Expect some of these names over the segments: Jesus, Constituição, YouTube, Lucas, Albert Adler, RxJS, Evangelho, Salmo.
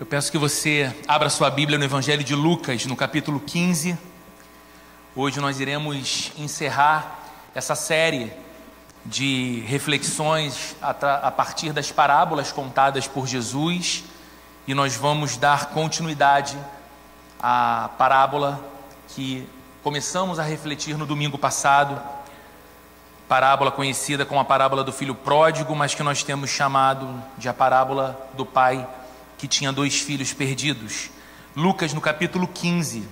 Eu peço que você abra sua Bíblia no Evangelho de Lucas, no capítulo 15. Hoje nós iremos encerrar essa série de reflexões a partir das parábolas contadas por Jesus, e nós vamos dar continuidade à parábola que começamos a refletir no domingo passado, parábola conhecida como a parábola do filho pródigo, mas que nós temos chamado de a parábola do pai que tinha dois filhos perdidos. Lucas, no capítulo 15,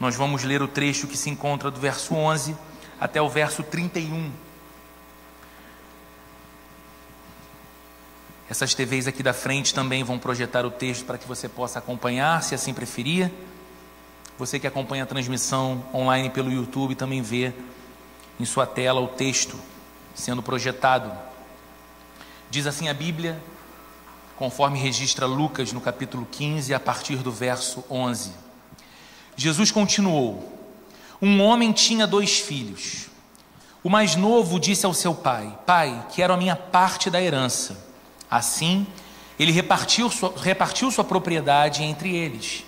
nós vamos ler o trecho que se encontra do verso 11 até o verso 31. Essas TVs aqui da frente também vão projetar o texto para que você possa acompanhar, se assim preferir. Você que acompanha a transmissão online pelo YouTube também vê em sua tela o texto sendo projetado. Diz assim a Bíblia, conforme registra Lucas no capítulo 15, a partir do verso 11. Jesus continuou: um homem tinha dois filhos. O mais novo disse ao seu pai: pai, quero a minha parte da herança. Assim, ele repartiu sua propriedade entre eles.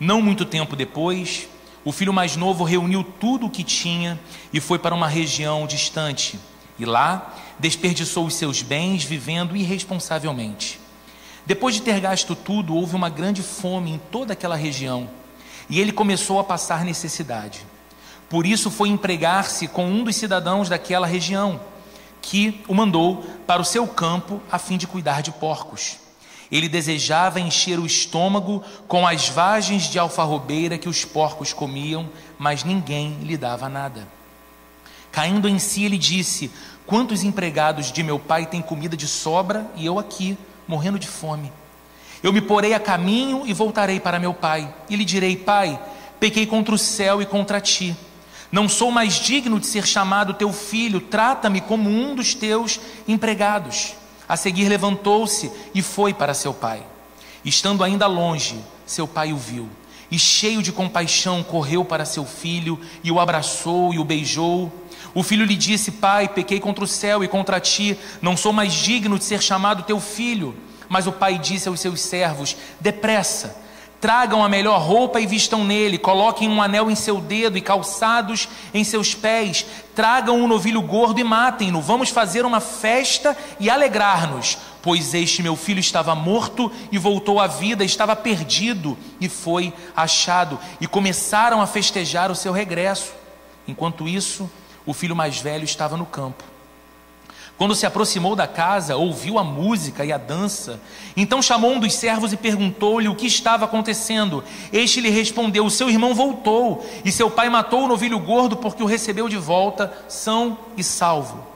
Não muito tempo depois, o filho mais novo reuniu tudo o que tinha e foi para uma região distante. E lá, desperdiçou os seus bens, vivendo irresponsavelmente. Depois de ter gasto tudo, houve uma grande fome em toda aquela região, e ele começou a passar necessidade. Por isso foi empregar-se com um dos cidadãos daquela região, que o mandou para o seu campo a fim de cuidar de porcos. Ele desejava encher o estômago com as vagens de alfarrobeira que os porcos comiam, mas ninguém lhe dava nada. Caindo em si, ele disse: quantos empregados de meu pai têm comida de sobra e eu aqui, morrendo de fome? Eu me porei a caminho e voltarei para meu pai, e lhe direi: pai, pequei contra o céu e contra ti, não sou mais digno de ser chamado teu filho, trata-me como um dos teus empregados. A seguir levantou-se e foi para seu pai. Estando ainda longe, seu pai o viu, e cheio de compaixão correu para seu filho, e o abraçou e o beijou. O filho lhe disse: pai, pequei contra o céu e contra ti, não sou mais digno de ser chamado teu filho. Mas o pai disse aos seus servos: depressa, tragam a melhor roupa e vistam nele, coloquem um anel em seu dedo e calçados em seus pés, tragam um novilho gordo e matem-no, vamos fazer uma festa e alegrar-nos, pois este meu filho estava morto e voltou à vida, estava perdido e foi achado. E começaram a festejar o seu regresso. Enquanto isso, o filho mais velho estava no campo. Quando se aproximou da casa, ouviu a música e a dança. Então chamou um dos servos e perguntou-lhe o que estava acontecendo. Este lhe respondeu: o seu irmão voltou, e seu pai matou o novilho gordo porque o recebeu de volta são e salvo.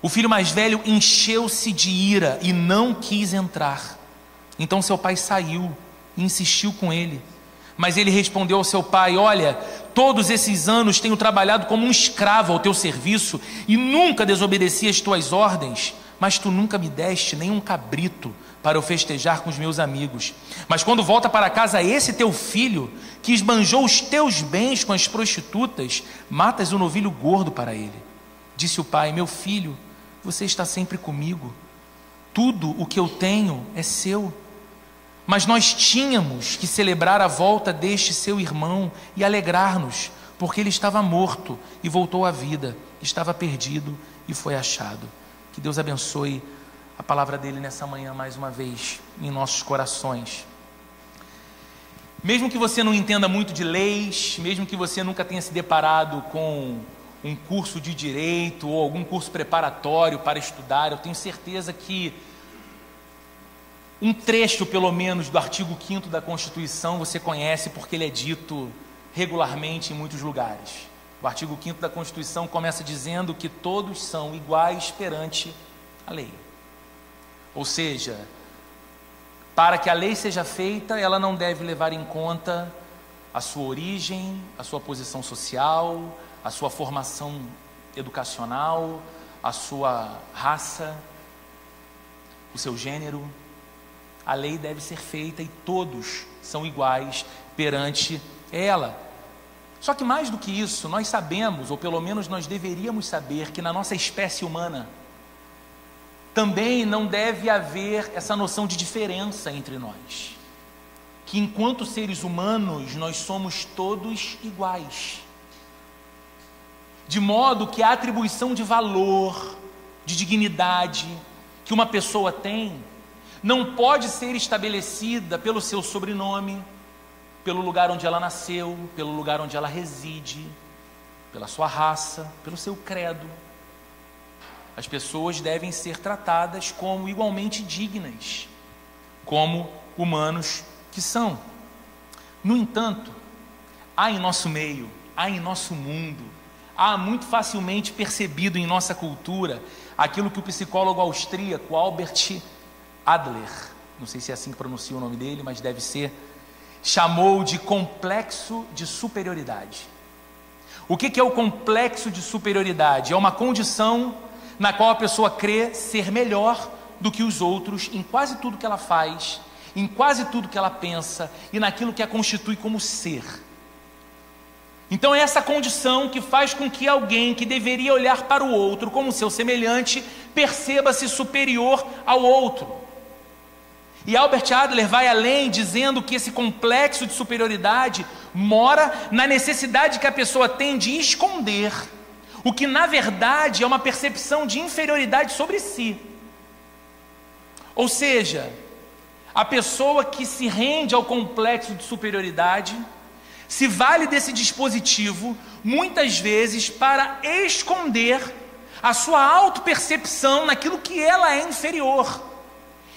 O filho mais velho encheu-se de ira e não quis entrar. Então seu pai saiu e insistiu com ele. Mas ele respondeu ao seu pai: olha, todos esses anos tenho trabalhado como um escravo ao teu serviço e nunca desobedeci as tuas ordens, mas tu nunca me deste nem um cabrito para eu festejar com os meus amigos. Mas quando volta para casa esse teu filho, que esbanjou os teus bens com as prostitutas, matas um novilho gordo para ele. Disse o pai: meu filho, você está sempre comigo, tudo o que eu tenho é seu. Mas nós tínhamos que celebrar a volta deste seu irmão e alegrar-nos, porque ele estava morto e voltou à vida, estava perdido e foi achado. Que Deus abençoe a palavra dele nessa manhã mais uma vez em nossos corações. Mesmo que você não entenda muito de leis, mesmo que você nunca tenha se deparado com um curso de direito ou algum curso preparatório para estudar, eu tenho certeza que um trecho, pelo menos, do artigo 5º da Constituição você conhece, porque ele é dito regularmente em muitos lugares. O artigo 5º da Constituição começa dizendo que todos são iguais perante a lei. Ou seja, para que a lei seja feita, ela não deve levar em conta a sua origem, a sua posição social, a sua formação educacional, a sua raça, o seu gênero. A lei deve ser feita e todos são iguais perante ela. Só que mais do que isso, nós sabemos, ou pelo menos nós deveríamos saber, que na nossa espécie humana também não deve haver essa noção de diferença entre nós. que enquanto seres humanos nós somos todos iguais, de modo que a atribuição de valor, de dignidade que uma pessoa tem, não pode ser estabelecida pelo seu sobrenome, pelo lugar onde ela nasceu, pelo lugar onde ela reside, pela sua raça, pelo seu credo. As pessoas devem ser tratadas como igualmente dignas, como humanos que são. No entanto, há em nosso meio, há em nosso mundo, há muito facilmente percebido em nossa cultura aquilo que o psicólogo austríaco Albert Adler, não sei se é assim que pronuncia o nome dele, mas deve ser, chamou de complexo de superioridade. O que é o complexo de superioridade? É uma condição na qual a pessoa crê ser melhor do que os outros em quase tudo que ela faz, em quase tudo que ela pensa e naquilo que a constitui como ser. Então é essa condição que faz com que alguém que deveria olhar para o outro como seu semelhante, perceba-se superior ao outro. E Albert Adler vai além, dizendo que esse complexo de superioridade mora na necessidade que a pessoa tem de esconder o que na verdade é uma percepção de inferioridade sobre si. Ou seja, a pessoa que se rende ao complexo de superioridade se vale desse dispositivo, muitas vezes, para esconder a sua autopercepção naquilo que ela é inferior.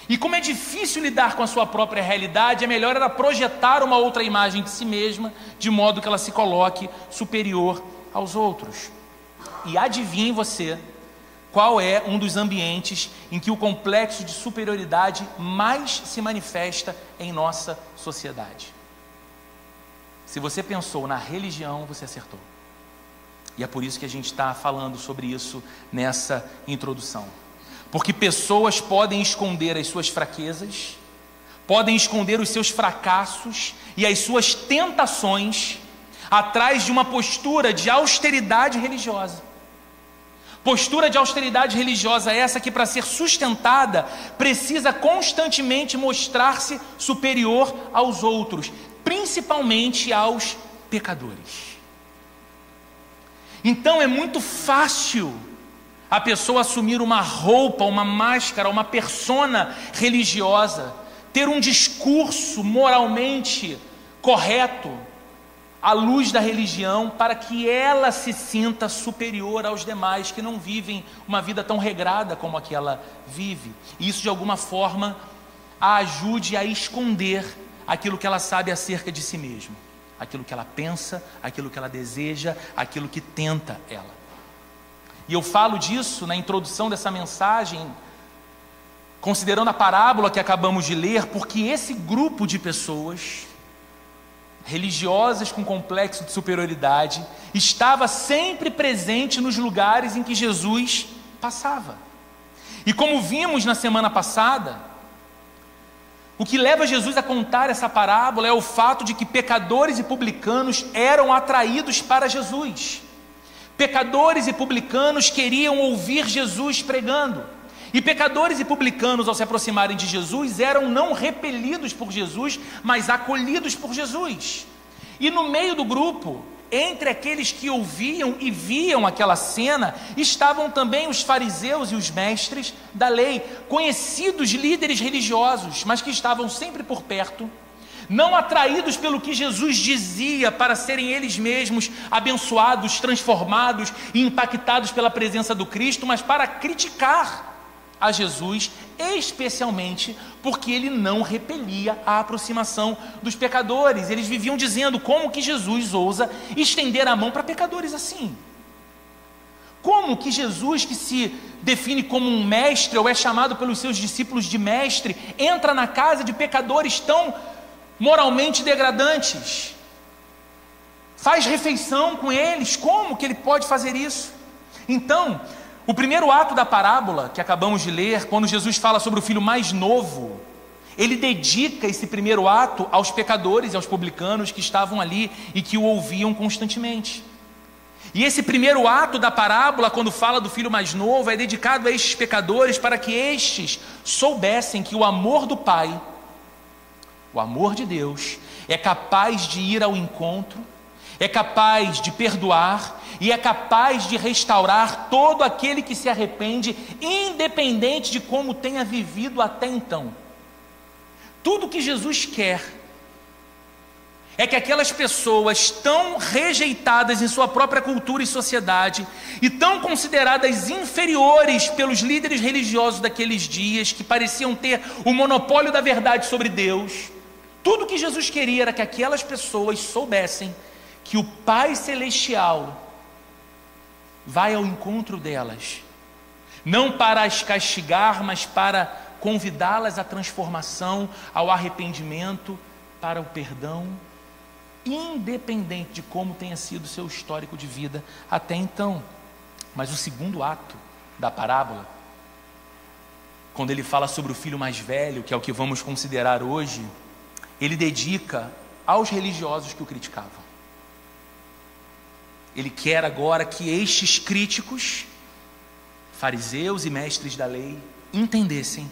E como é difícil lidar com a sua própria realidade, é melhor ela projetar uma outra imagem de si mesma, de modo que ela se coloque superior aos outros. E adivinhe você qual é um dos ambientes em que o complexo de superioridade mais se manifesta em nossa sociedade. Se você pensou na religião, você acertou. E é por isso que a gente está falando sobre isso nessa introdução. Porque pessoas podem esconder as suas fraquezas, podem esconder os seus fracassos e as suas tentações atrás de uma postura de austeridade religiosa. Postura de austeridade religiosa é essa que, para ser sustentada, precisa constantemente mostrar-se superior aos outros, principalmente aos pecadores. Então é muito fácil a pessoa assumir uma roupa, uma máscara, uma persona religiosa, ter um discurso moralmente correto à luz da religião, para que ela se sinta superior aos demais que não vivem uma vida tão regrada como a que ela vive. E isso de alguma forma a ajude a esconder aquilo que ela sabe acerca de si mesma, aquilo que ela pensa, aquilo que ela deseja, aquilo que tenta ela. E eu falo disso na introdução dessa mensagem, considerando a parábola que acabamos de ler, porque esse grupo de pessoas religiosas com complexo de superioridade estava sempre presente nos lugares em que Jesus passava. E como vimos na semana passada, o que leva Jesus a contar essa parábola é o fato de que pecadores e publicanos eram atraídos para Jesus. Pecadores e publicanos queriam ouvir Jesus pregando. E pecadores e publicanos, ao se aproximarem de Jesus, eram não repelidos por Jesus, mas acolhidos por Jesus. E no meio do grupo, entre aqueles que ouviam e viam aquela cena, estavam também os fariseus e os mestres da lei, conhecidos líderes religiosos, mas que estavam sempre por perto, não atraídos pelo que Jesus dizia para serem eles mesmos abençoados, transformados e impactados pela presença do Cristo, mas para criticar a Jesus, especialmente porque ele não repelia a aproximação dos pecadores. Eles viviam dizendo: como que Jesus ousa estender a mão para pecadores assim? Como que Jesus, que se define como um mestre, ou é chamado pelos seus discípulos de mestre, entra na casa de pecadores tão moralmente degradantes, faz refeição com eles? Como que ele pode fazer isso? Então, o primeiro ato da parábola que acabamos de ler, quando Jesus fala sobre o filho mais novo, ele dedica esse primeiro ato aos pecadores e aos publicanos que estavam ali e que o ouviam constantemente. E esse primeiro ato da parábola, quando fala do filho mais novo, é dedicado a estes pecadores, para que estes soubessem que o amor do Pai o amor de Deus é capaz de ir ao encontro, é capaz de perdoar e é capaz de restaurar todo aquele que se arrepende, independente de como tenha vivido até então. Tudo que Jesus quer é que aquelas pessoas tão rejeitadas em sua própria cultura e sociedade e tão consideradas inferiores pelos líderes religiosos daqueles dias, que pareciam ter o monopólio da verdade sobre Deus, tudo que Jesus queria era que aquelas pessoas soubessem que o Pai Celestial vai ao encontro delas, não para as castigar, mas para convidá-las à transformação, ao arrependimento, para o perdão, independente de como tenha sido seu histórico de vida até então. Mas o segundo ato da parábola, quando ele fala sobre o filho mais velho, que é o que vamos considerar hoje, ele dedica aos religiosos que o criticavam. Ele quer agora que estes críticos, fariseus e mestres da lei, entendessem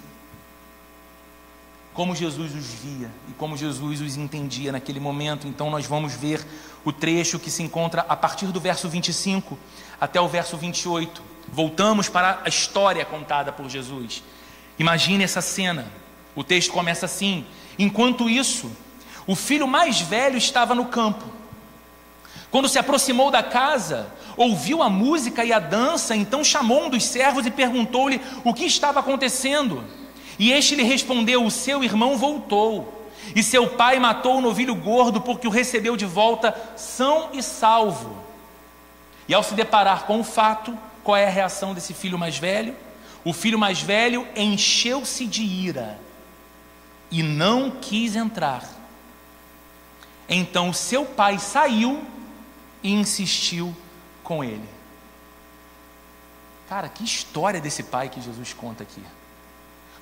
como Jesus os via e como Jesus os entendia naquele momento. Então nós vamos ver o trecho que se encontra a partir do verso 25 até o verso 28. Voltamos para a história contada por Jesus. Imagine essa cena. O texto começa assim: enquanto isso, o filho mais velho estava no campo. Quando se aproximou da casa, ouviu a música e a dança, então chamou um dos servos e perguntou-lhe o que estava acontecendo. E este lhe respondeu: o seu irmão voltou, e seu pai matou o novilho gordo, porque o recebeu de volta são e salvo. E ao se deparar com o fato, qual é a reação desse filho mais velho? O filho mais velho encheu-se de ira e não quis entrar. Então seu pai saiu e insistiu com ele. Cara, que história desse pai que Jesus conta aqui.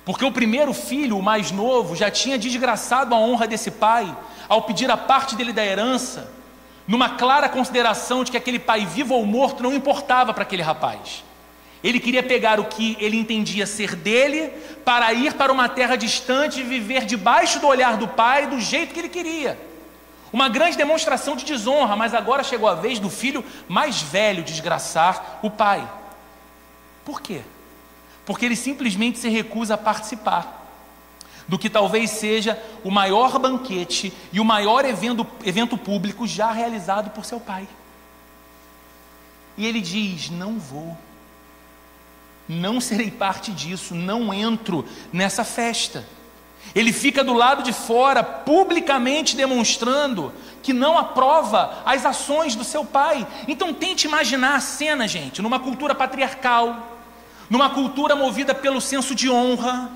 Porque o primeiro filho, o mais novo, já tinha desgraçado a honra desse pai ao pedir a parte dele da herança, numa clara consideração de que aquele pai, vivo ou morto, não importava para aquele rapaz. Ele queria pegar o que ele entendia ser dele para ir para uma terra distante e viver debaixo do olhar do pai, do jeito que ele queria. Uma grande demonstração de desonra, mas agora chegou a vez do filho mais velho desgraçar o pai. Por quê? Porque ele simplesmente se recusa a participar do que talvez seja o maior banquete e o maior evento público já realizado por seu pai. E ele diz: não vou, não serei parte disso, não entro nessa festa. Ele fica do lado de fora, publicamente demonstrando que não aprova as ações do seu pai. Então tente imaginar a cena, gente, numa cultura patriarcal, numa cultura movida pelo senso de honra,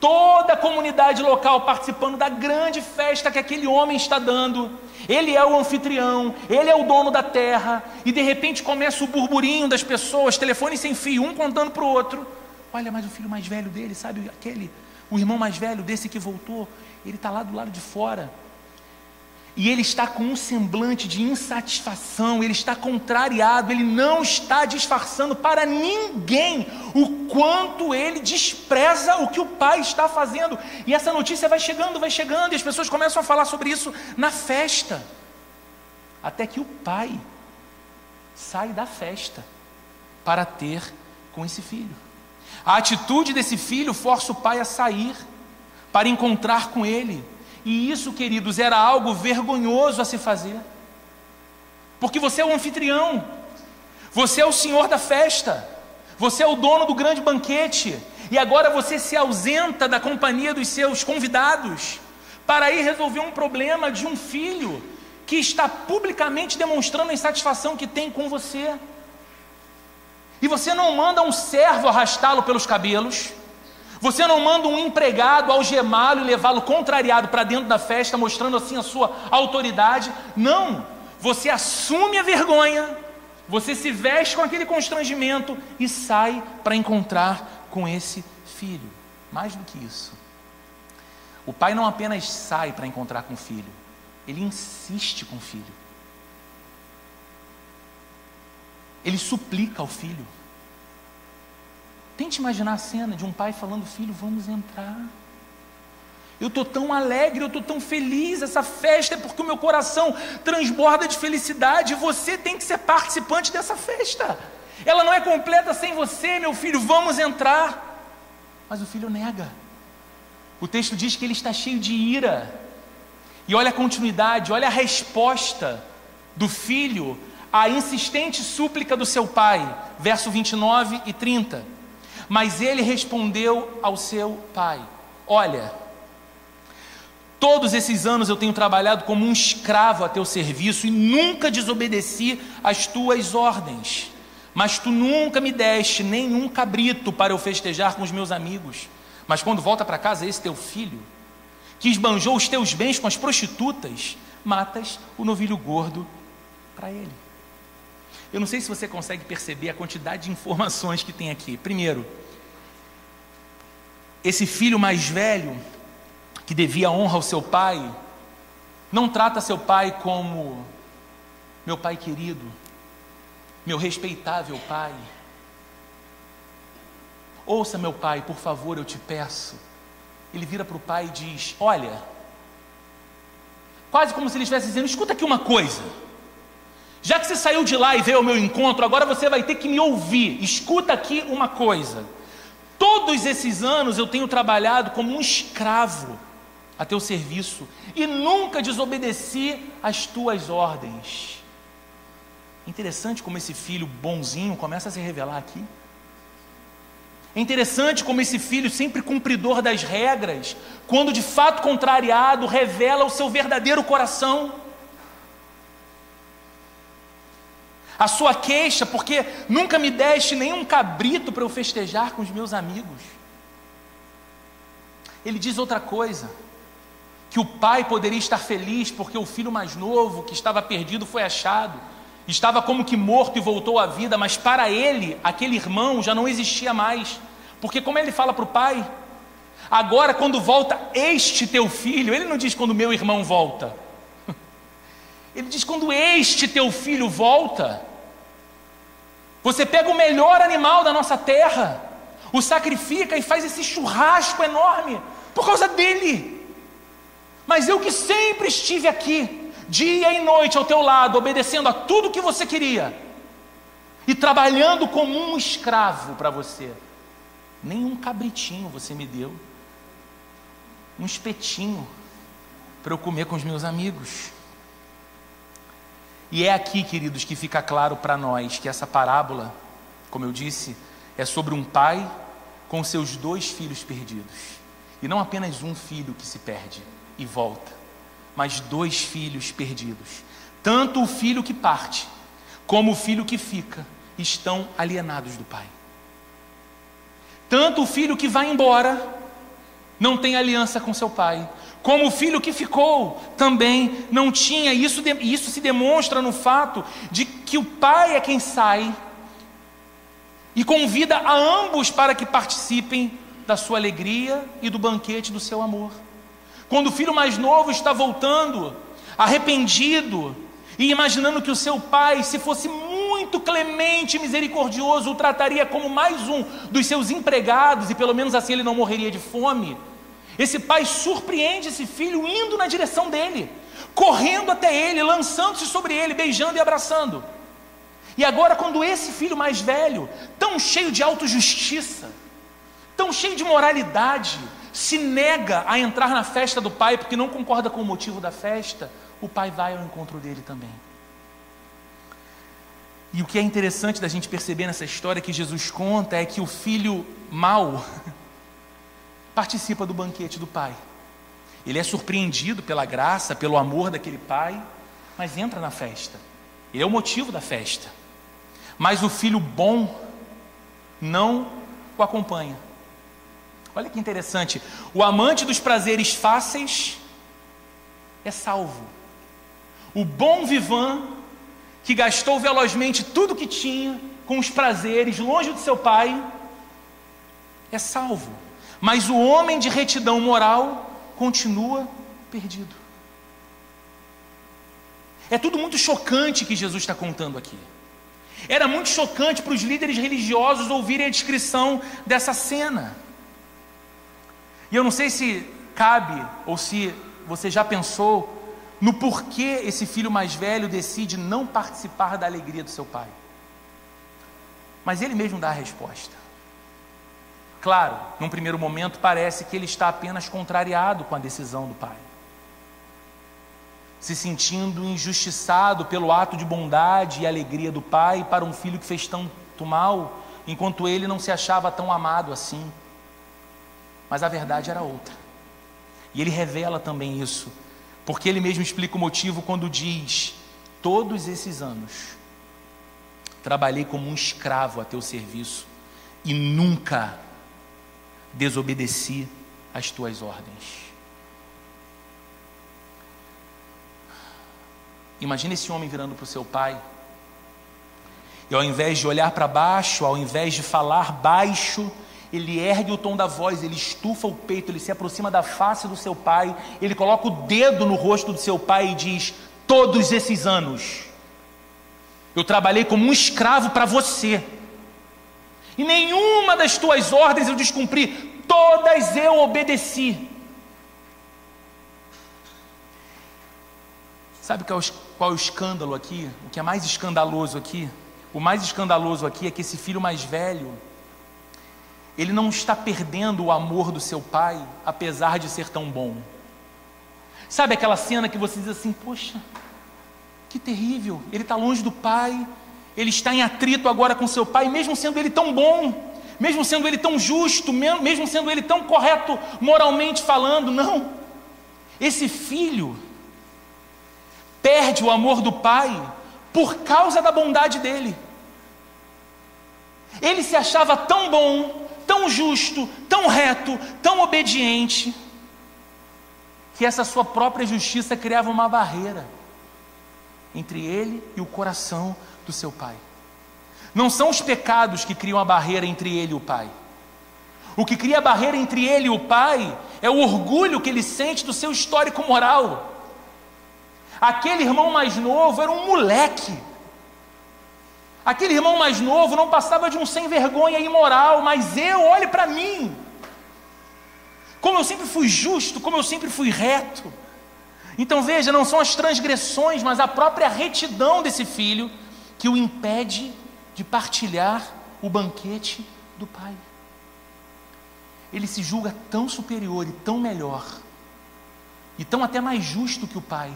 toda a comunidade local participando da grande festa que aquele homem está dando. Ele é o anfitrião, ele é o dono da terra, e de repente começa o burburinho das pessoas, telefone sem fio, um contando para o outro: olha, mas o filho mais velho dele, sabe, aquele, o irmão mais velho desse que voltou, ele está lá do lado de fora, e ele está com um semblante de insatisfação, ele está contrariado, ele não está disfarçando para ninguém o quanto ele despreza o que o pai está fazendo. E essa notícia vai chegando, e as pessoas começam a falar sobre isso na festa, até que o pai sai da festa para ter com esse filho. A atitude desse filho força o pai a sair para encontrar com ele. E isso, queridos, era algo vergonhoso a se fazer, porque você é o anfitrião, você é o senhor da festa, você é o dono do grande banquete, e agora você se ausenta da companhia dos seus convidados, para ir resolver um problema de um filho que está publicamente demonstrando a insatisfação que tem com você. E você não manda um servo arrastá-lo pelos cabelos, você não manda um empregado algemá-lo e levá-lo contrariado para dentro da festa, mostrando assim a sua autoridade. Não, você assume a vergonha, você se veste com aquele constrangimento e sai para encontrar com esse filho. Mais do que isso, o pai não apenas sai para encontrar com o filho, ele insiste com o filho, ele suplica ao filho. Tente imaginar a cena de um pai falando: filho, vamos entrar, Eu estou tão alegre, eu estou tão feliz, essa festa é porque o meu coração transborda de felicidade, você tem que ser participante dessa festa, ela não é completa sem você, meu filho, vamos entrar. Mas o filho nega, o texto diz que ele está cheio de ira, e olha a continuidade, olha a resposta do filho à insistente súplica do seu pai, verso 29 e 30, mas ele respondeu ao seu pai, olha, todos esses anos eu tenho trabalhado como um escravo a teu serviço e nunca desobedeci às tuas ordens, mas tu nunca me deste nenhum cabrito para eu festejar com os meus amigos, mas quando volta para casa esse teu filho, que esbanjou os teus bens com as prostitutas, matas o novilho gordo para ele. Eu não sei se você consegue perceber a quantidade de informações que tem aqui. Primeiro, esse filho mais velho, que devia honra ao seu pai, não trata seu pai como meu pai querido, meu respeitável pai, ouça meu pai, por favor, eu te peço. Ele vira para o pai e diz, olha, quase como se ele estivesse dizendo, escuta aqui uma coisa, já que você saiu de lá e veio ao meu encontro, agora você vai ter que me ouvir, escuta aqui uma coisa, todos esses anos eu tenho trabalhado como um escravo a teu serviço e nunca desobedeci às tuas ordens. Interessante como esse filho bonzinho começa a se revelar aqui. É interessante como esse filho, sempre cumpridor das regras, quando de fato contrariado, revela o seu verdadeiro coração. A sua queixa, porque nunca me deste nenhum cabrito para eu festejar com os meus amigos. Ele diz outra coisa, que o pai poderia estar feliz porque o filho mais novo que estava perdido foi achado, estava como que morto e voltou à vida, mas para ele, aquele irmão já não existia mais, porque como ele fala para o pai, agora quando volta este teu filho, ele não diz quando meu irmão volta, ele diz, quando este teu filho volta, você pega o melhor animal da nossa terra, o sacrifica e faz esse churrasco enorme, por causa dele, mas eu que sempre estive aqui, dia e noite ao teu lado, obedecendo a tudo que você queria, e trabalhando como um escravo para você, nenhum cabritinho você me deu, um espetinho, para eu comer com os meus amigos. E é aqui, queridos, que fica claro para nós que essa parábola, como eu disse, é sobre um pai com seus dois filhos perdidos. E não apenas um filho que se perde e volta, mas dois filhos perdidos. Tanto o filho que parte, como o filho que fica, estão alienados do pai. Tanto o filho que vai embora, não tem aliança com seu pai, como o filho que ficou, também não tinha, e isso se demonstra no fato de que o pai é quem sai, e convida a ambos para que participem da sua alegria e do banquete do seu amor. Quando o filho mais novo está voltando, arrependido, e imaginando que o seu pai, se fosse muito clemente e misericordioso, o trataria como mais um dos seus empregados, e pelo menos assim ele não morreria de fome, esse pai surpreende esse filho indo na direção dele, correndo até ele, lançando-se sobre ele, beijando e abraçando. E agora quando esse filho mais velho, tão cheio de autojustiça, tão cheio de moralidade, se nega a entrar na festa do pai, porque não concorda com o motivo da festa, o pai vai ao encontro dele também. E o que é interessante da gente perceber nessa história que Jesus conta, é que o filho mau participa do banquete do pai, ele é surpreendido pela graça, pelo amor daquele pai, mas entra na festa, ele é o motivo da festa, mas o filho bom não o acompanha. Olha que interessante, o amante dos prazeres fáceis é salvo, o bom vivant que gastou velozmente tudo que tinha com os prazeres longe de seu pai é salvo, mas o homem de retidão moral continua perdido. É tudo muito chocante que Jesus está contando aqui. Era muito chocante para os líderes religiosos ouvirem a descrição dessa cena. E eu não sei se cabe, ou se você já pensou no porquê esse filho mais velho decide não participar da alegria do seu pai. Mas ele mesmo dá a resposta. Claro, num primeiro momento parece que ele está apenas contrariado com a decisão do pai, se sentindo injustiçado pelo ato de bondade e alegria do pai para um filho que fez tanto mal, enquanto ele não se achava tão amado assim. Mas a verdade era outra, e ele revela também isso, porque ele mesmo explica o motivo quando diz: todos esses anos trabalhei como um escravo a teu serviço e nunca desobedeci às tuas ordens. Imagina esse homem virando para o seu pai, e ao invés de olhar para baixo, ao invés de falar baixo, ele ergue o tom da voz, ele estufa o peito, ele se aproxima da face do seu pai, ele coloca o dedo no rosto do seu pai e diz: todos esses anos eu trabalhei como um escravo para você, e nenhuma das tuas ordens eu descumpri, todas eu obedeci. Sabe qual é o escândalo aqui? O que é mais escandaloso aqui? O mais escandaloso aqui é que esse filho mais velho, ele não está perdendo o amor do seu pai, apesar de ser tão bom. Sabe aquela cena que você diz assim: poxa, que terrível, ele está longe do pai, ele está em atrito agora com seu pai, mesmo sendo ele tão bom, mesmo sendo ele tão justo, mesmo sendo ele tão correto moralmente falando. Não, esse filho perde o amor do pai por causa da bondade dele. Ele se achava tão bom, tão justo, tão reto, tão obediente, que essa sua própria justiça criava uma barreira entre ele e o coração do seu pai. Não são os pecados que criam a barreira entre ele e o pai. O que cria a barreira entre ele e o pai é o orgulho que ele sente do seu histórico moral. Aquele irmão mais novo era um moleque. Aquele irmão mais novo não passava de um sem vergonha imoral, mas olhe para mim, como eu sempre fui justo, como eu sempre fui reto. Então veja, não são as transgressões, mas a própria retidão desse filho que o impede de partilhar o banquete do pai. Ele se julga tão superior e tão melhor, e tão até mais justo que o pai,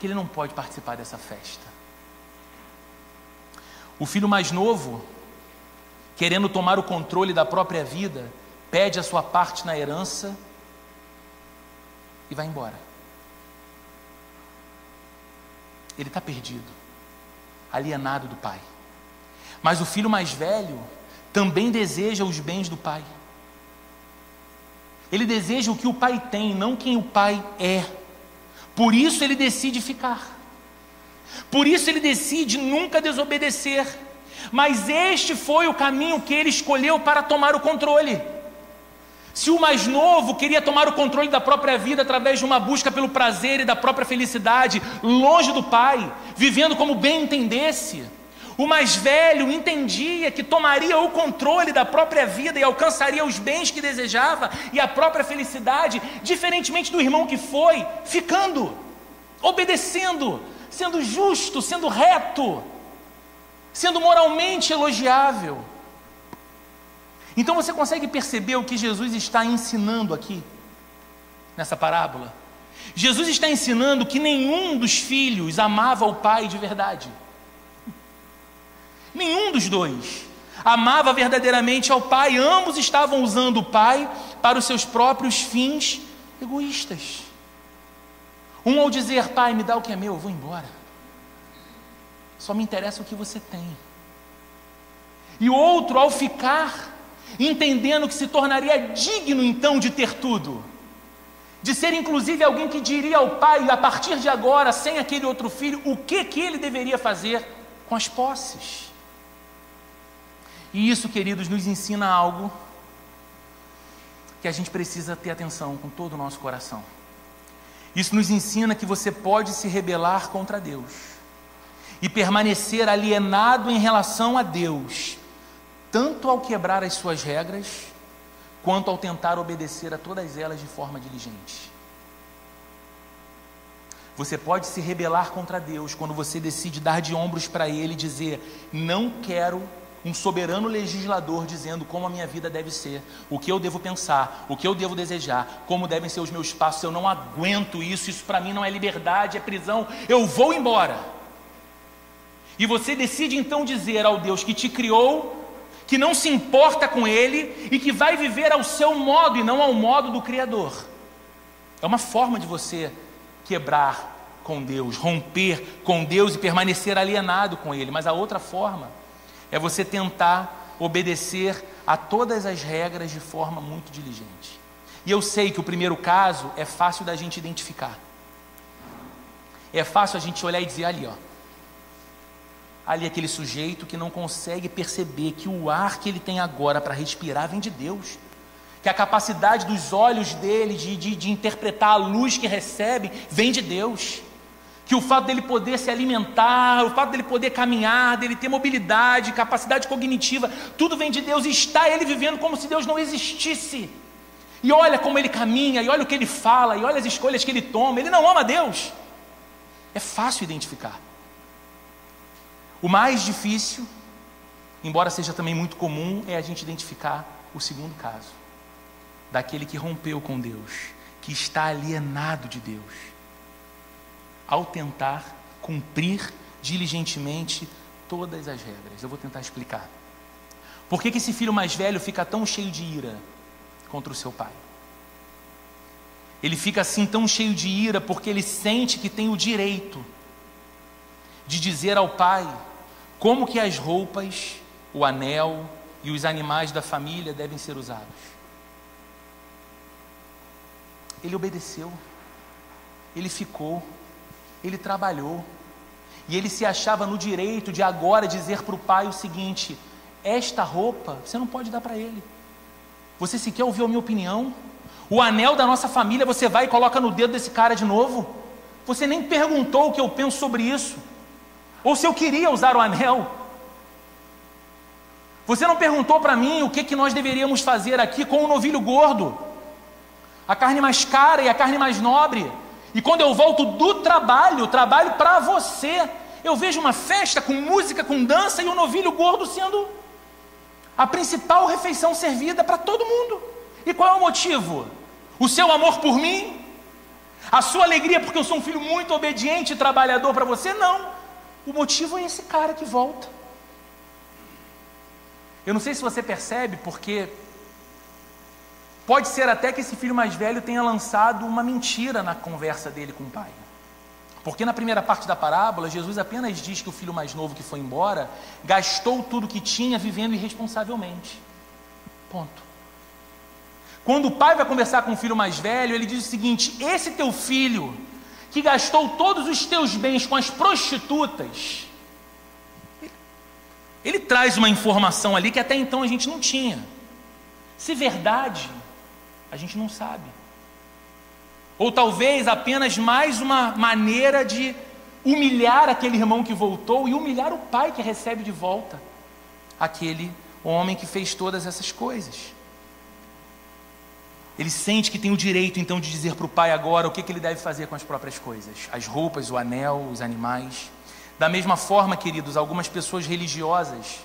que ele não pode participar dessa festa. O filho mais novo, querendo tomar o controle da própria vida, pede a sua parte na herança e vai embora. Ele está perdido, alienado do pai. Mas o filho mais velho também deseja os bens do pai. Ele deseja o que o pai tem, não quem o pai é. Por isso ele decide ficar. Por isso ele decide nunca desobedecer. Mas este foi o caminho que ele escolheu para tomar o controle. Se o mais novo queria tomar o controle da própria vida através de uma busca pelo prazer e da própria felicidade, longe do pai, vivendo como bem entendesse, o mais velho entendia que tomaria o controle da própria vida e alcançaria os bens que desejava e a própria felicidade, diferentemente do irmão que foi ficando, obedecendo, sendo justo, sendo reto, sendo moralmente elogiável. Então você consegue perceber o que Jesus está ensinando aqui, nessa parábola? Jesus está ensinando que nenhum dos filhos amava o pai de verdade. Nenhum dos dois amava verdadeiramente ao pai. Ambos estavam usando o pai para os seus próprios fins egoístas. Um ao dizer: pai, me dá o que é meu, eu vou embora, só me interessa o que você tem. E o outro ao ficar, entendendo que se tornaria digno então de ter tudo, de ser inclusive alguém que diria ao pai, a partir de agora, sem aquele outro filho, o que ele deveria fazer com as posses. E isso, queridos, nos ensina algo que a gente precisa ter atenção com todo o nosso coração. Isso nos ensina que você pode se rebelar contra Deus e permanecer alienado em relação a Deus, tanto ao quebrar as suas regras, quanto ao tentar obedecer a todas elas de forma diligente. Você pode se rebelar contra Deus quando você decide dar de ombros para Ele e dizer: não quero um soberano legislador dizendo como a minha vida deve ser, o que eu devo pensar, o que eu devo desejar, como devem ser os meus passos. Eu não aguento isso, isso para mim não é liberdade, é prisão, eu vou embora. E você decide então dizer ao Deus que te criou, que não se importa com Ele e que vai viver ao seu modo e não ao modo do Criador. É uma forma de você quebrar com Deus, romper com Deus e permanecer alienado com Ele. Mas a outra forma é você tentar obedecer a todas as regras de forma muito diligente. E eu sei que o primeiro caso é fácil da gente identificar. É fácil a gente olhar e dizer: ali, ó, ali aquele sujeito que não consegue perceber que o ar que ele tem agora para respirar vem de Deus, que a capacidade dos olhos dele de interpretar a luz que recebe vem de Deus, que o fato dele poder se alimentar, o fato dele poder caminhar, dele ter mobilidade, capacidade cognitiva, tudo vem de Deus, e está ele vivendo como se Deus não existisse. E olha como ele caminha, e olha o que ele fala, e olha as escolhas que ele toma, ele não ama Deus. É fácil identificar. O mais difícil, embora seja também muito comum, é a gente identificar o segundo caso, daquele que rompeu com Deus, que está alienado de Deus, ao tentar cumprir diligentemente todas as regras. Eu vou tentar explicar. Por que esse filho mais velho fica tão cheio de ira contra o seu pai? Ele fica assim tão cheio de ira porque ele sente que tem o direito de dizer ao pai como que as roupas, o anel e os animais da família devem ser usados. Ele obedeceu, ele ficou, ele trabalhou, e ele se achava no direito de agora dizer para o pai o seguinte: esta roupa você não pode dar para ele, você sequer ouviu a minha opinião, o anel da nossa família você vai e coloca no dedo desse cara de novo, você nem perguntou o que eu penso sobre isso, ou se eu queria usar o anel, você não perguntou para mim o que nós deveríamos fazer aqui com o novilho gordo, a carne mais cara e a carne mais nobre, e quando eu volto do trabalho, trabalho para você, eu vejo uma festa com música, com dança e o novilho gordo sendo a principal refeição servida para todo mundo. E qual é o motivo? O seu amor por mim? A sua alegria porque eu sou um filho muito obediente e trabalhador para você? Não, o motivo é esse cara que volta. Eu não sei se você percebe, porque pode ser até que esse filho mais velho tenha lançado uma mentira na conversa dele com o pai. Porque na primeira parte da parábola, Jesus apenas diz que o filho mais novo que foi embora gastou tudo que tinha vivendo irresponsavelmente. Ponto. Quando o pai vai conversar com o filho mais velho, ele diz o seguinte: esse teu filho que gastou todos os teus bens com as prostitutas, ele traz uma informação ali que até então a gente não tinha. Se verdade, a gente não sabe, ou talvez apenas mais uma maneira de humilhar aquele irmão que voltou e humilhar o pai que recebe de volta aquele homem que fez todas essas coisas. Ele sente que tem o direito então de dizer para o pai agora o que ele deve fazer com as próprias coisas, as roupas, o anel, os animais. Da mesma forma, queridos, algumas pessoas religiosas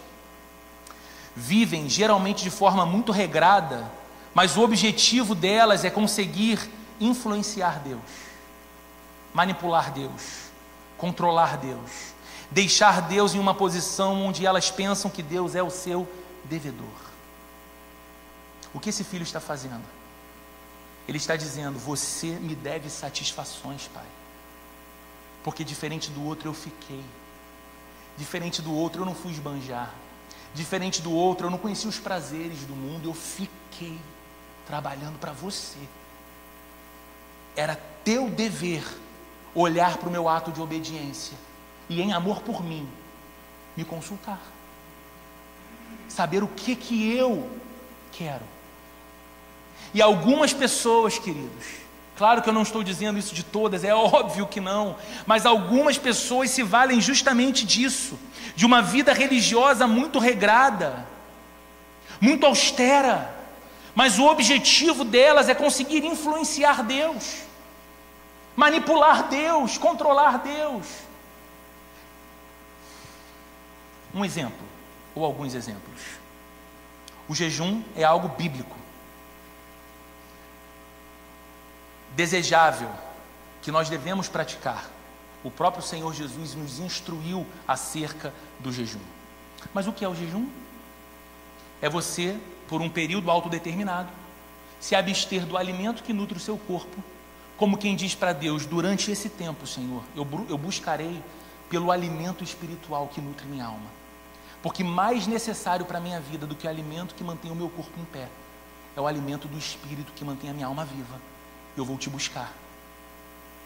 vivem geralmente de forma muito regrada, mas o objetivo delas é conseguir influenciar Deus, manipular Deus, controlar Deus, deixar Deus em uma posição onde elas pensam que Deus é o seu devedor. O que esse filho está fazendo? Ele está dizendo: você me deve satisfações, pai, porque diferente do outro eu fiquei, diferente do outro eu não fui esbanjar, diferente do outro eu não conheci os prazeres do mundo, eu fiquei trabalhando para você. Era teu dever olhar para o meu ato de obediência e, em amor por mim, me consultar, saber o que eu quero. E algumas pessoas, queridos, claro que eu não estou dizendo isso de todas, é óbvio que não, mas algumas pessoas se valem justamente disso, de uma vida religiosa muito regrada, muito austera, mas o objetivo delas é conseguir influenciar Deus, manipular Deus, controlar Deus. Um exemplo, ou alguns exemplos. O jejum é algo bíblico, desejável, que nós devemos praticar. O próprio Senhor Jesus nos instruiu acerca do jejum. Mas o que é o jejum? É você, por um período autodeterminado, se abster do alimento que nutre o seu corpo, como quem diz para Deus: durante esse tempo, Senhor, eu buscarei pelo alimento espiritual que nutre minha alma, porque mais necessário para a minha vida do que o alimento que mantém o meu corpo em pé, é o alimento do espírito que mantém a minha alma viva. Eu vou te buscar.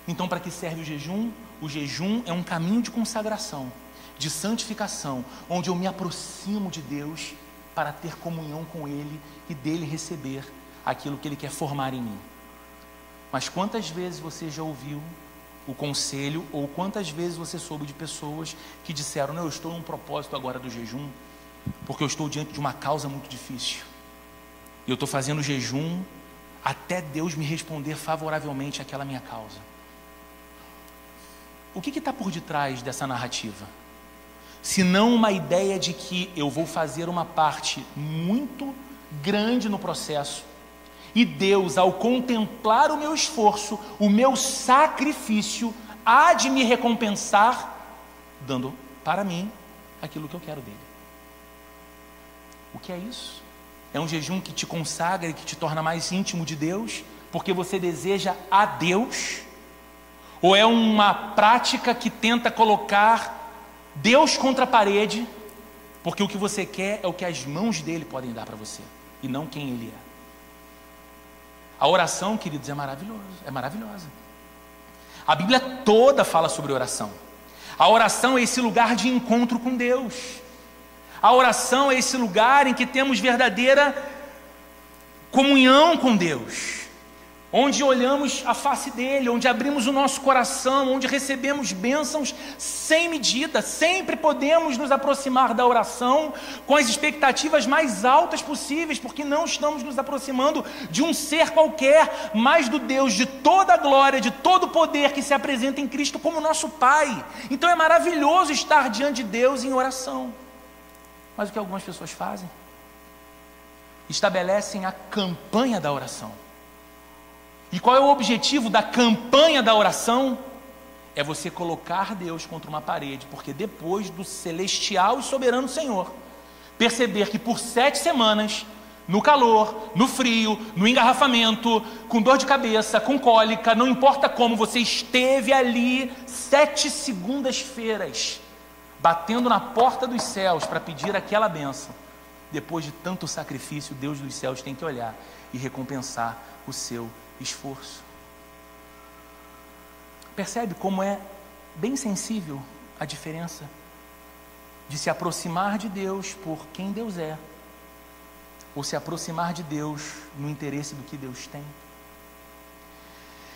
Então, para que serve o jejum? O jejum é um caminho de consagração, de santificação, onde eu me aproximo de Deus para ter comunhão com Ele e dele receber aquilo que Ele quer formar em mim. Mas quantas vezes você já ouviu o conselho, ou quantas vezes você soube de pessoas que disseram: não, eu estou num propósito agora do jejum, porque eu estou diante de uma causa muito difícil, e eu estou fazendo jejum até Deus me responder favoravelmente àquela minha causa. O que está por detrás dessa narrativa? Se não uma ideia de que eu vou fazer uma parte muito grande no processo, e Deus, ao contemplar o meu esforço, o meu sacrifício, há de me recompensar, dando para mim aquilo que eu quero dele. O que é isso? É um jejum que te consagra e que te torna mais íntimo de Deus, porque você deseja a Deus? Ou é uma prática que tenta colocar Deus contra a parede, porque o que você quer é o que as mãos dele podem dar para você, e não quem ele é? A oração, queridos, é maravilhosa. A Bíblia toda fala sobre oração. A oração é esse lugar de encontro com Deus. A oração é esse lugar em que temos verdadeira comunhão com Deus, onde olhamos a face dele, onde abrimos o nosso coração, onde recebemos bênçãos sem medida. Sempre podemos nos aproximar da oração com as expectativas mais altas possíveis, porque não estamos nos aproximando de um ser qualquer, mas do Deus de toda a glória, de todo o poder, que se apresenta em Cristo como nosso Pai. Então é maravilhoso estar diante de Deus em oração. Mas o que algumas pessoas fazem? Estabelecem a campanha da oração. E qual é o objetivo da campanha da oração? É você colocar Deus contra uma parede, porque depois do celestial e soberano Senhor perceber que por 7 semanas, no calor, no frio, no engarrafamento, com dor de cabeça, com cólica, não importa como, você esteve ali 7 segundas-feiras, batendo na porta dos céus para pedir aquela bênção. Depois de tanto sacrifício, Deus dos céus tem que olhar e recompensar o seu esforço. Percebe como é bem sensível a diferença de se aproximar de Deus por quem Deus é, ou se aproximar de Deus no interesse do que Deus tem?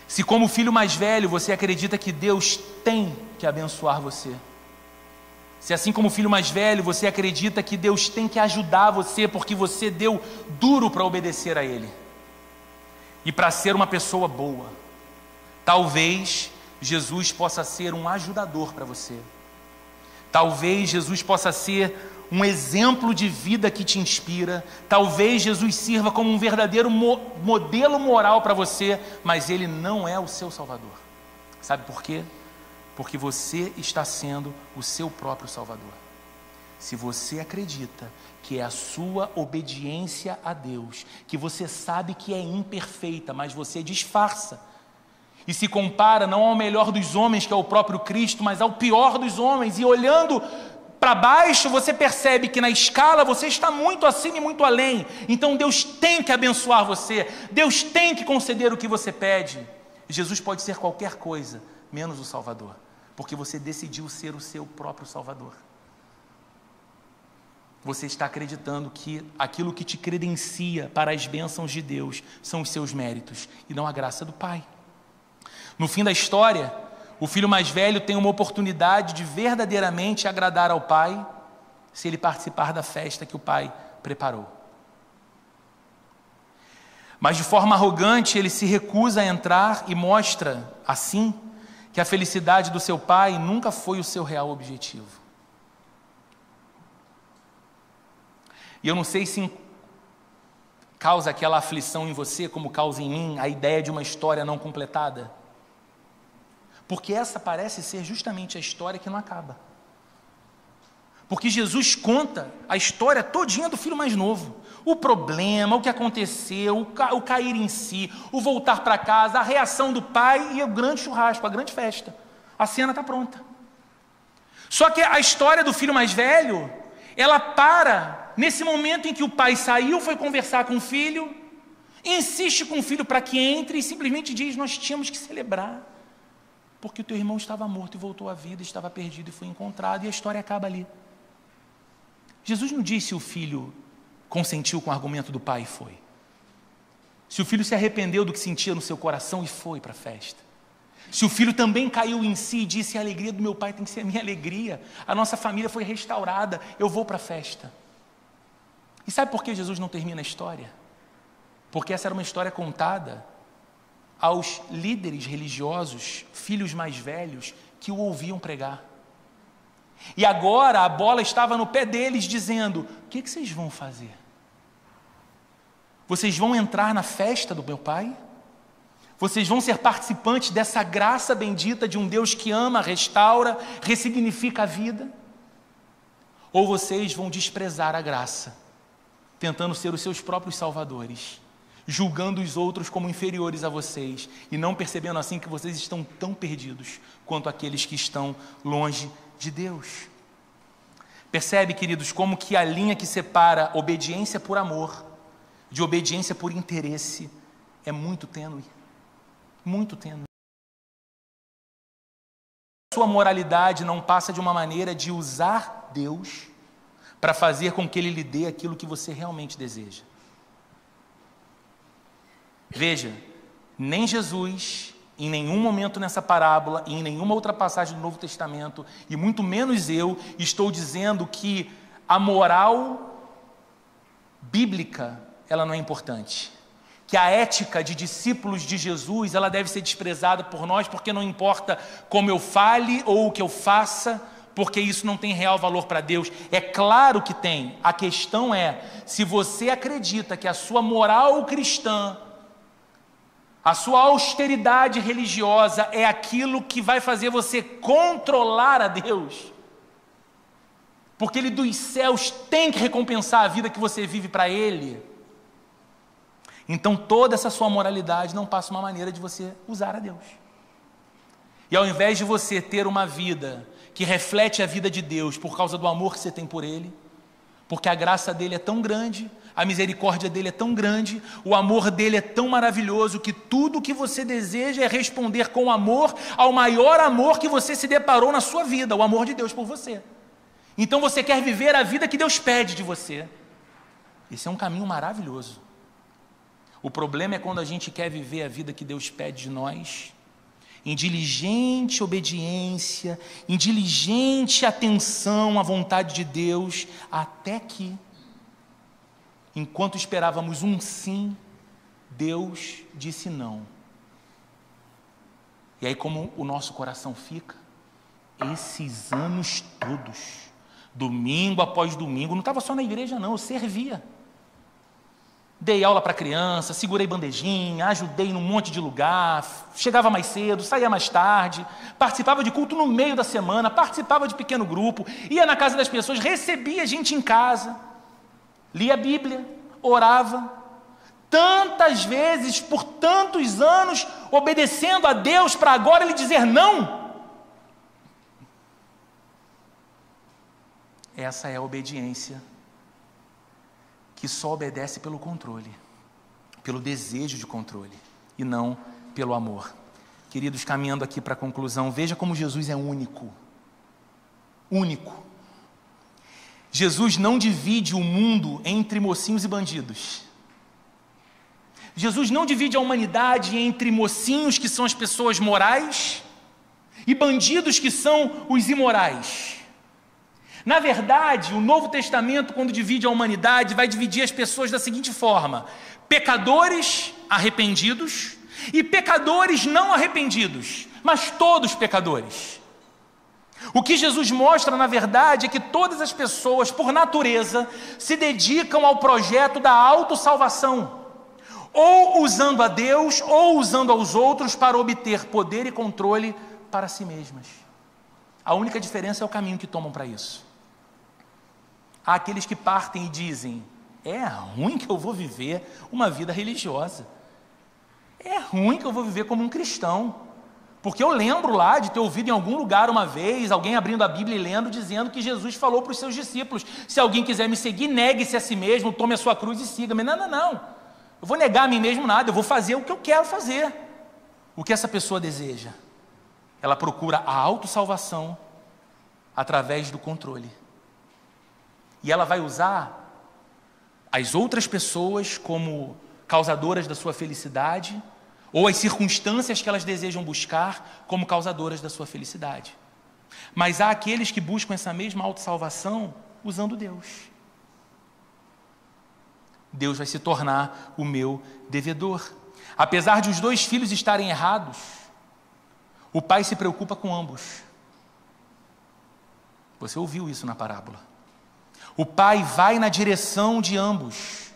Se, como filho mais velho, você acredita que Deus tem que abençoar você, se, assim como filho mais velho, você acredita que Deus tem que ajudar você porque você deu duro para obedecer a Ele e para ser uma pessoa boa, talvez Jesus possa ser um ajudador para você. Talvez Jesus possa ser um exemplo de vida que te inspira. Talvez Jesus sirva como um verdadeiro modelo moral para você, mas Ele não é o seu Salvador. Sabe por quê? Porque você está sendo o seu próprio Salvador. Se você acredita que é a sua obediência a Deus, que você sabe que é imperfeita, mas você disfarça, e se compara não ao melhor dos homens, que é o próprio Cristo, mas ao pior dos homens, e olhando para baixo, você percebe que na escala você está muito acima e muito além. Então Deus tem que abençoar você, Deus tem que conceder o que você pede. Jesus pode ser qualquer coisa, menos o Salvador, porque você decidiu ser o seu próprio Salvador. Você está acreditando que aquilo que te credencia para as bênçãos de Deus são os seus méritos, e não a graça do Pai. No fim da história, o filho mais velho tem uma oportunidade de verdadeiramente agradar ao Pai, se ele participar da festa que o Pai preparou. Mas de forma arrogante ele se recusa a entrar e mostra, assim, que a felicidade do seu pai nunca foi o seu real objetivo. E eu não sei se causa aquela aflição em você, como causa em mim, a ideia de uma história não completada. Porque essa parece ser justamente a história que não acaba. Porque Jesus conta a história todinha do filho mais novo. O problema, o que aconteceu, o cair em si, o voltar para casa, a reação do pai e o grande churrasco, a grande festa. A cena está pronta. Só que a história do filho mais velho, ela para nesse momento em que o pai saiu, foi conversar com o filho, insiste com o filho para que entre e simplesmente diz: nós tínhamos que celebrar, porque o teu irmão estava morto e voltou à vida, estava perdido e foi encontrado, e a história acaba ali. Jesus não disse se o filho consentiu com o argumento do pai e foi. Se o filho se arrependeu do que sentia no seu coração e foi para a festa. Se o filho também caiu em si e disse: a alegria do meu pai tem que ser a minha alegria, a nossa família foi restaurada, eu vou para a festa. E sabe por que Jesus não termina a história? Porque essa era uma história contada aos líderes religiosos, filhos mais velhos, que o ouviam pregar. E agora a bola estava no pé deles, dizendo: o que vocês vão fazer? Vocês vão entrar na festa do meu pai? Vocês vão ser participantes dessa graça bendita de um Deus que ama, restaura, ressignifica a vida? Ou vocês vão desprezar a graça, tentando ser os seus próprios salvadores, julgando os outros como inferiores a vocês, e não percebendo assim que vocês estão tão perdidos quanto aqueles que estão longe de Deus? Percebe, queridos, como que a linha que separa obediência por amor de obediência por interesse é muito tênue, muito tênue. Sua moralidade não passa de uma maneira de usar Deus para fazer com que ele lhe dê aquilo que você realmente deseja. Veja, nem Jesus, em nenhum momento nessa parábola, e em nenhuma outra passagem do Novo Testamento, e muito menos eu, estou dizendo que a moral bíblica, ela não é importante. Que a ética de discípulos de Jesus, ela deve ser desprezada por nós, porque não importa como eu fale ou o que eu faça, porque isso não tem real valor para Deus. É claro que tem. A questão é, se você acredita que a sua moral cristã, a sua austeridade religiosa é aquilo que vai fazer você controlar a Deus, porque Ele dos céus tem que recompensar a vida que você vive para Ele, então toda essa sua moralidade não passa uma maneira de você usar a Deus. E ao invés de você ter uma vida que reflete a vida de Deus por causa do amor que você tem por Ele, porque a graça dele é tão grande, a misericórdia dele é tão grande, o amor dele é tão maravilhoso, que tudo o que você deseja é responder com amor ao maior amor que você se deparou na sua vida, o amor de Deus por você. Então você quer viver a vida que Deus pede de você. Esse é um caminho maravilhoso. O problema é quando a gente quer viver a vida que Deus pede de nós, em diligente obediência, em diligente atenção à vontade de Deus, até que, enquanto esperávamos um sim, Deus disse não. E aí, como o nosso coração fica? Esses anos todos, domingo após domingo, não estava só na igreja não, eu servia. Dei aula para criança, segurei bandejinha, ajudei num monte de lugar, chegava mais cedo, saía mais tarde, participava de culto no meio da semana, participava de pequeno grupo, ia na casa das pessoas, recebia gente em casa, lia a Bíblia, orava, tantas vezes, por tantos anos, obedecendo a Deus para agora Ele dizer não. Essa é a obediência que só obedece pelo controle, pelo desejo de controle, e não pelo amor. Queridos, caminhando aqui para a conclusão, veja como Jesus é único, único. Jesus não divide o mundo entre mocinhos e bandidos. Jesus não divide a humanidade entre mocinhos, que são as pessoas morais, e bandidos, que são os imorais. Na verdade, o Novo Testamento, quando divide a humanidade, vai dividir as pessoas da seguinte forma: pecadores arrependidos e pecadores não arrependidos, mas todos pecadores. O que Jesus mostra, na verdade, é que todas as pessoas, por natureza, se dedicam ao projeto da autossalvação, ou usando a Deus, ou usando aos outros para obter poder e controle para si mesmas. A única diferença é o caminho que tomam para isso. Há aqueles que partem e dizem: é ruim que eu vou viver uma vida religiosa, é ruim que eu vou viver como um cristão, porque eu lembro lá de ter ouvido em algum lugar uma vez, alguém abrindo a Bíblia e lendo, dizendo que Jesus falou para os seus discípulos: se alguém quiser me seguir, negue-se a si mesmo, tome a sua cruz e siga-me. Não, não, não, eu vou negar a mim mesmo nada, eu vou fazer o que eu quero fazer. O que essa pessoa deseja? Ela procura a autossalvação através do controle, e ela vai usar as outras pessoas como causadoras da sua felicidade, ou as circunstâncias que elas desejam buscar como causadoras da sua felicidade. Mas há aqueles que buscam essa mesma autossalvação usando Deus. Deus vai se tornar o meu devedor. Apesar de os dois filhos estarem errados, o pai se preocupa com ambos. Você ouviu isso na parábola. O pai vai na direção de ambos.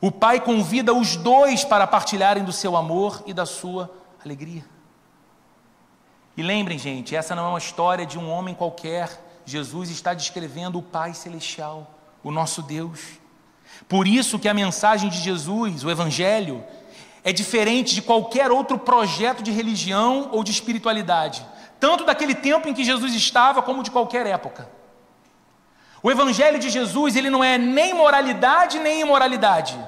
O pai convida os dois para partilharem do seu amor e da sua alegria. E lembrem, gente, essa não é uma história de um homem qualquer. Jesus está descrevendo o Pai Celestial, o nosso Deus. Por isso que a mensagem de Jesus, o Evangelho, é diferente de qualquer outro projeto de religião ou de espiritualidade, tanto daquele tempo em que Jesus estava, como de qualquer época. O Evangelho de Jesus, ele não é nem moralidade, nem imoralidade.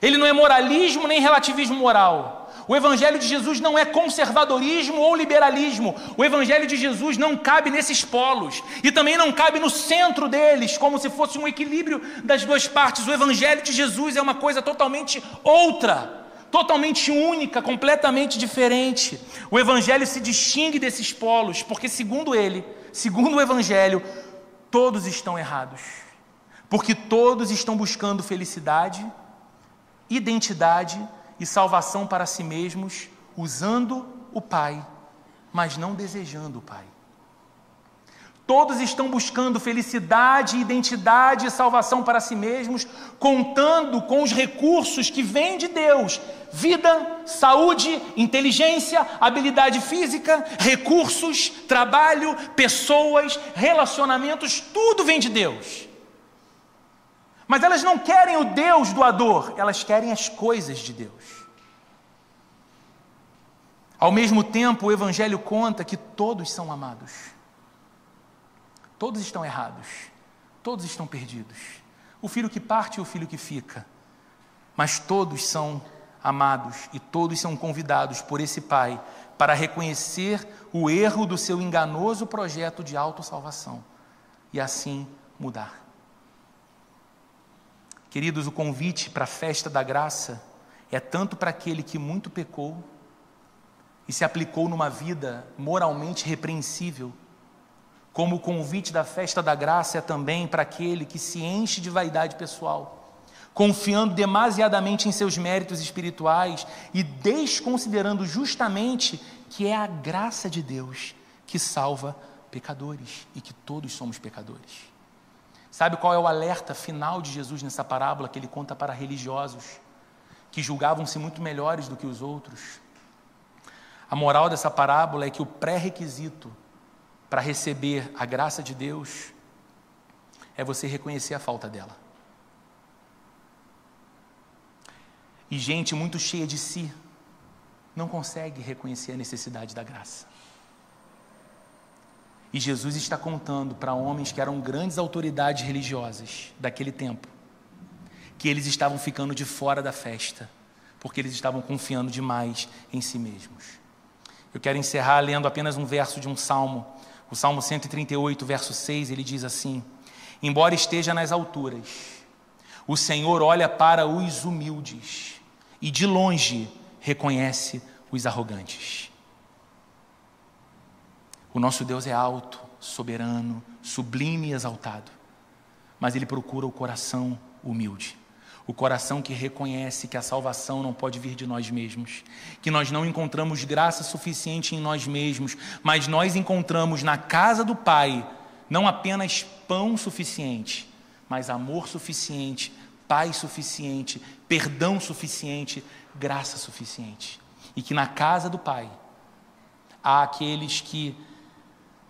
Ele não é moralismo nem relativismo moral. O Evangelho de Jesus não é conservadorismo ou liberalismo. O Evangelho de Jesus não cabe nesses polos, e também não cabe no centro deles, como se fosse um equilíbrio das duas partes. O Evangelho de Jesus é uma coisa totalmente outra, totalmente única, completamente diferente. O Evangelho se distingue desses polos, porque segundo ele, segundo o Evangelho, todos estão errados, porque todos estão buscando felicidade, identidade e salvação para si mesmos, usando o Pai, mas não desejando o Pai. Todos estão buscando felicidade, identidade e salvação para si mesmos, contando com os recursos que vêm de Deus: vida, saúde, inteligência, habilidade física, recursos, trabalho, pessoas, relacionamentos, tudo vem de Deus. Mas elas não querem o Deus doador, elas querem as coisas de Deus. Ao mesmo tempo, o Evangelho conta que todos são amados. Todos estão errados, todos estão perdidos, o filho que parte e o filho que fica, mas todos são amados e todos são convidados por esse Pai para reconhecer o erro do seu enganoso projeto de autossalvação e assim mudar. Queridos, o convite para a festa da graça é tanto para aquele que muito pecou e se aplicou numa vida moralmente repreensível, como o convite da festa da graça é também para aquele que se enche de vaidade pessoal, confiando demasiadamente em seus méritos espirituais e desconsiderando justamente que é a graça de Deus que salva pecadores e que todos somos pecadores. Sabe qual é o alerta final de Jesus nessa parábola que ele conta para religiosos que julgavam-se muito melhores do que os outros? A moral dessa parábola é que o pré-requisito para receber a graça de Deus é você reconhecer a falta dela. E gente muito cheia de si não consegue reconhecer a necessidade da graça. E Jesus está contando para homens que eram grandes autoridades religiosas daquele tempo, que eles estavam ficando de fora da festa, porque eles estavam confiando demais em si mesmos. Eu quero encerrar lendo apenas um verso de um salmo. O Salmo 138, verso 6, ele diz assim: embora esteja nas alturas, o Senhor olha para os humildes e de longe reconhece os arrogantes. O nosso Deus é alto, soberano, sublime e exaltado, mas ele procura o coração humilde. O coração que reconhece que a salvação não pode vir de nós mesmos, que nós não encontramos graça suficiente em nós mesmos, mas nós encontramos na casa do Pai não apenas pão suficiente, mas amor suficiente, paz suficiente, perdão suficiente, graça suficiente. E que na casa do Pai há aqueles que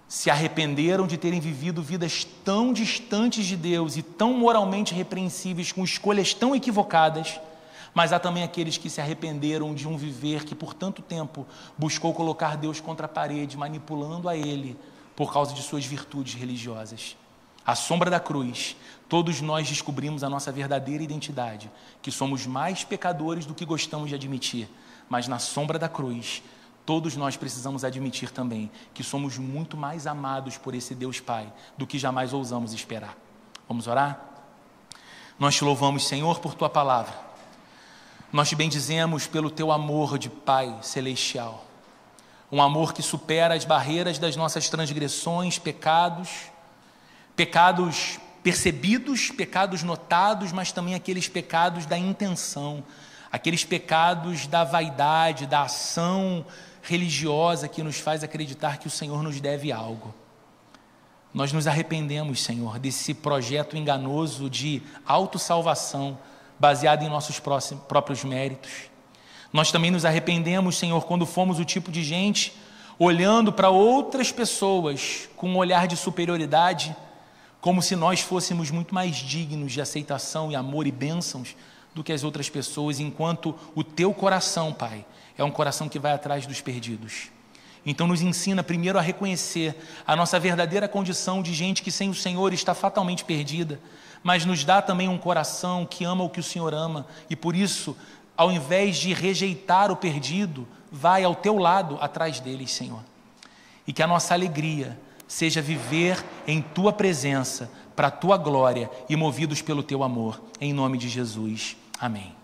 se arrependeram de terem vivido vidas tão distantes de Deus e tão moralmente repreensíveis, com escolhas tão equivocadas, mas há também aqueles que se arrependeram de um viver que por tanto tempo buscou colocar Deus contra a parede, manipulando a Ele por causa de suas virtudes religiosas. À sombra da cruz, todos nós descobrimos a nossa verdadeira identidade, que somos mais pecadores do que gostamos de admitir, mas na sombra da cruz, todos nós precisamos admitir também que somos muito mais amados por esse Deus Pai do que jamais ousamos esperar. Vamos orar? Nós te louvamos, Senhor, por tua palavra. Nós te bendizemos pelo teu amor de Pai celestial. Um amor que supera as barreiras das nossas transgressões, pecados percebidos, pecados notados, mas também aqueles pecados da intenção, aqueles pecados da vaidade, da ação religiosa que nos faz acreditar que o Senhor nos deve algo. Nós nos arrependemos, Senhor, desse projeto enganoso de autossalvação baseado em nossos próprios méritos. Nós também nos arrependemos, Senhor, quando fomos o tipo de gente olhando para outras pessoas com um olhar de superioridade, como se nós fôssemos muito mais dignos de aceitação e amor e bênçãos do que as outras pessoas, enquanto o teu coração, Pai, é um coração que vai atrás dos perdidos. Então nos ensina primeiro a reconhecer a nossa verdadeira condição de gente que sem o Senhor está fatalmente perdida, mas nos dá também um coração que ama o que o Senhor ama, e por isso, ao invés de rejeitar o perdido, vai ao teu lado, atrás deles, Senhor. E que a nossa alegria seja viver em tua presença, para a tua glória e movidos pelo teu amor, em nome de Jesus. Amém.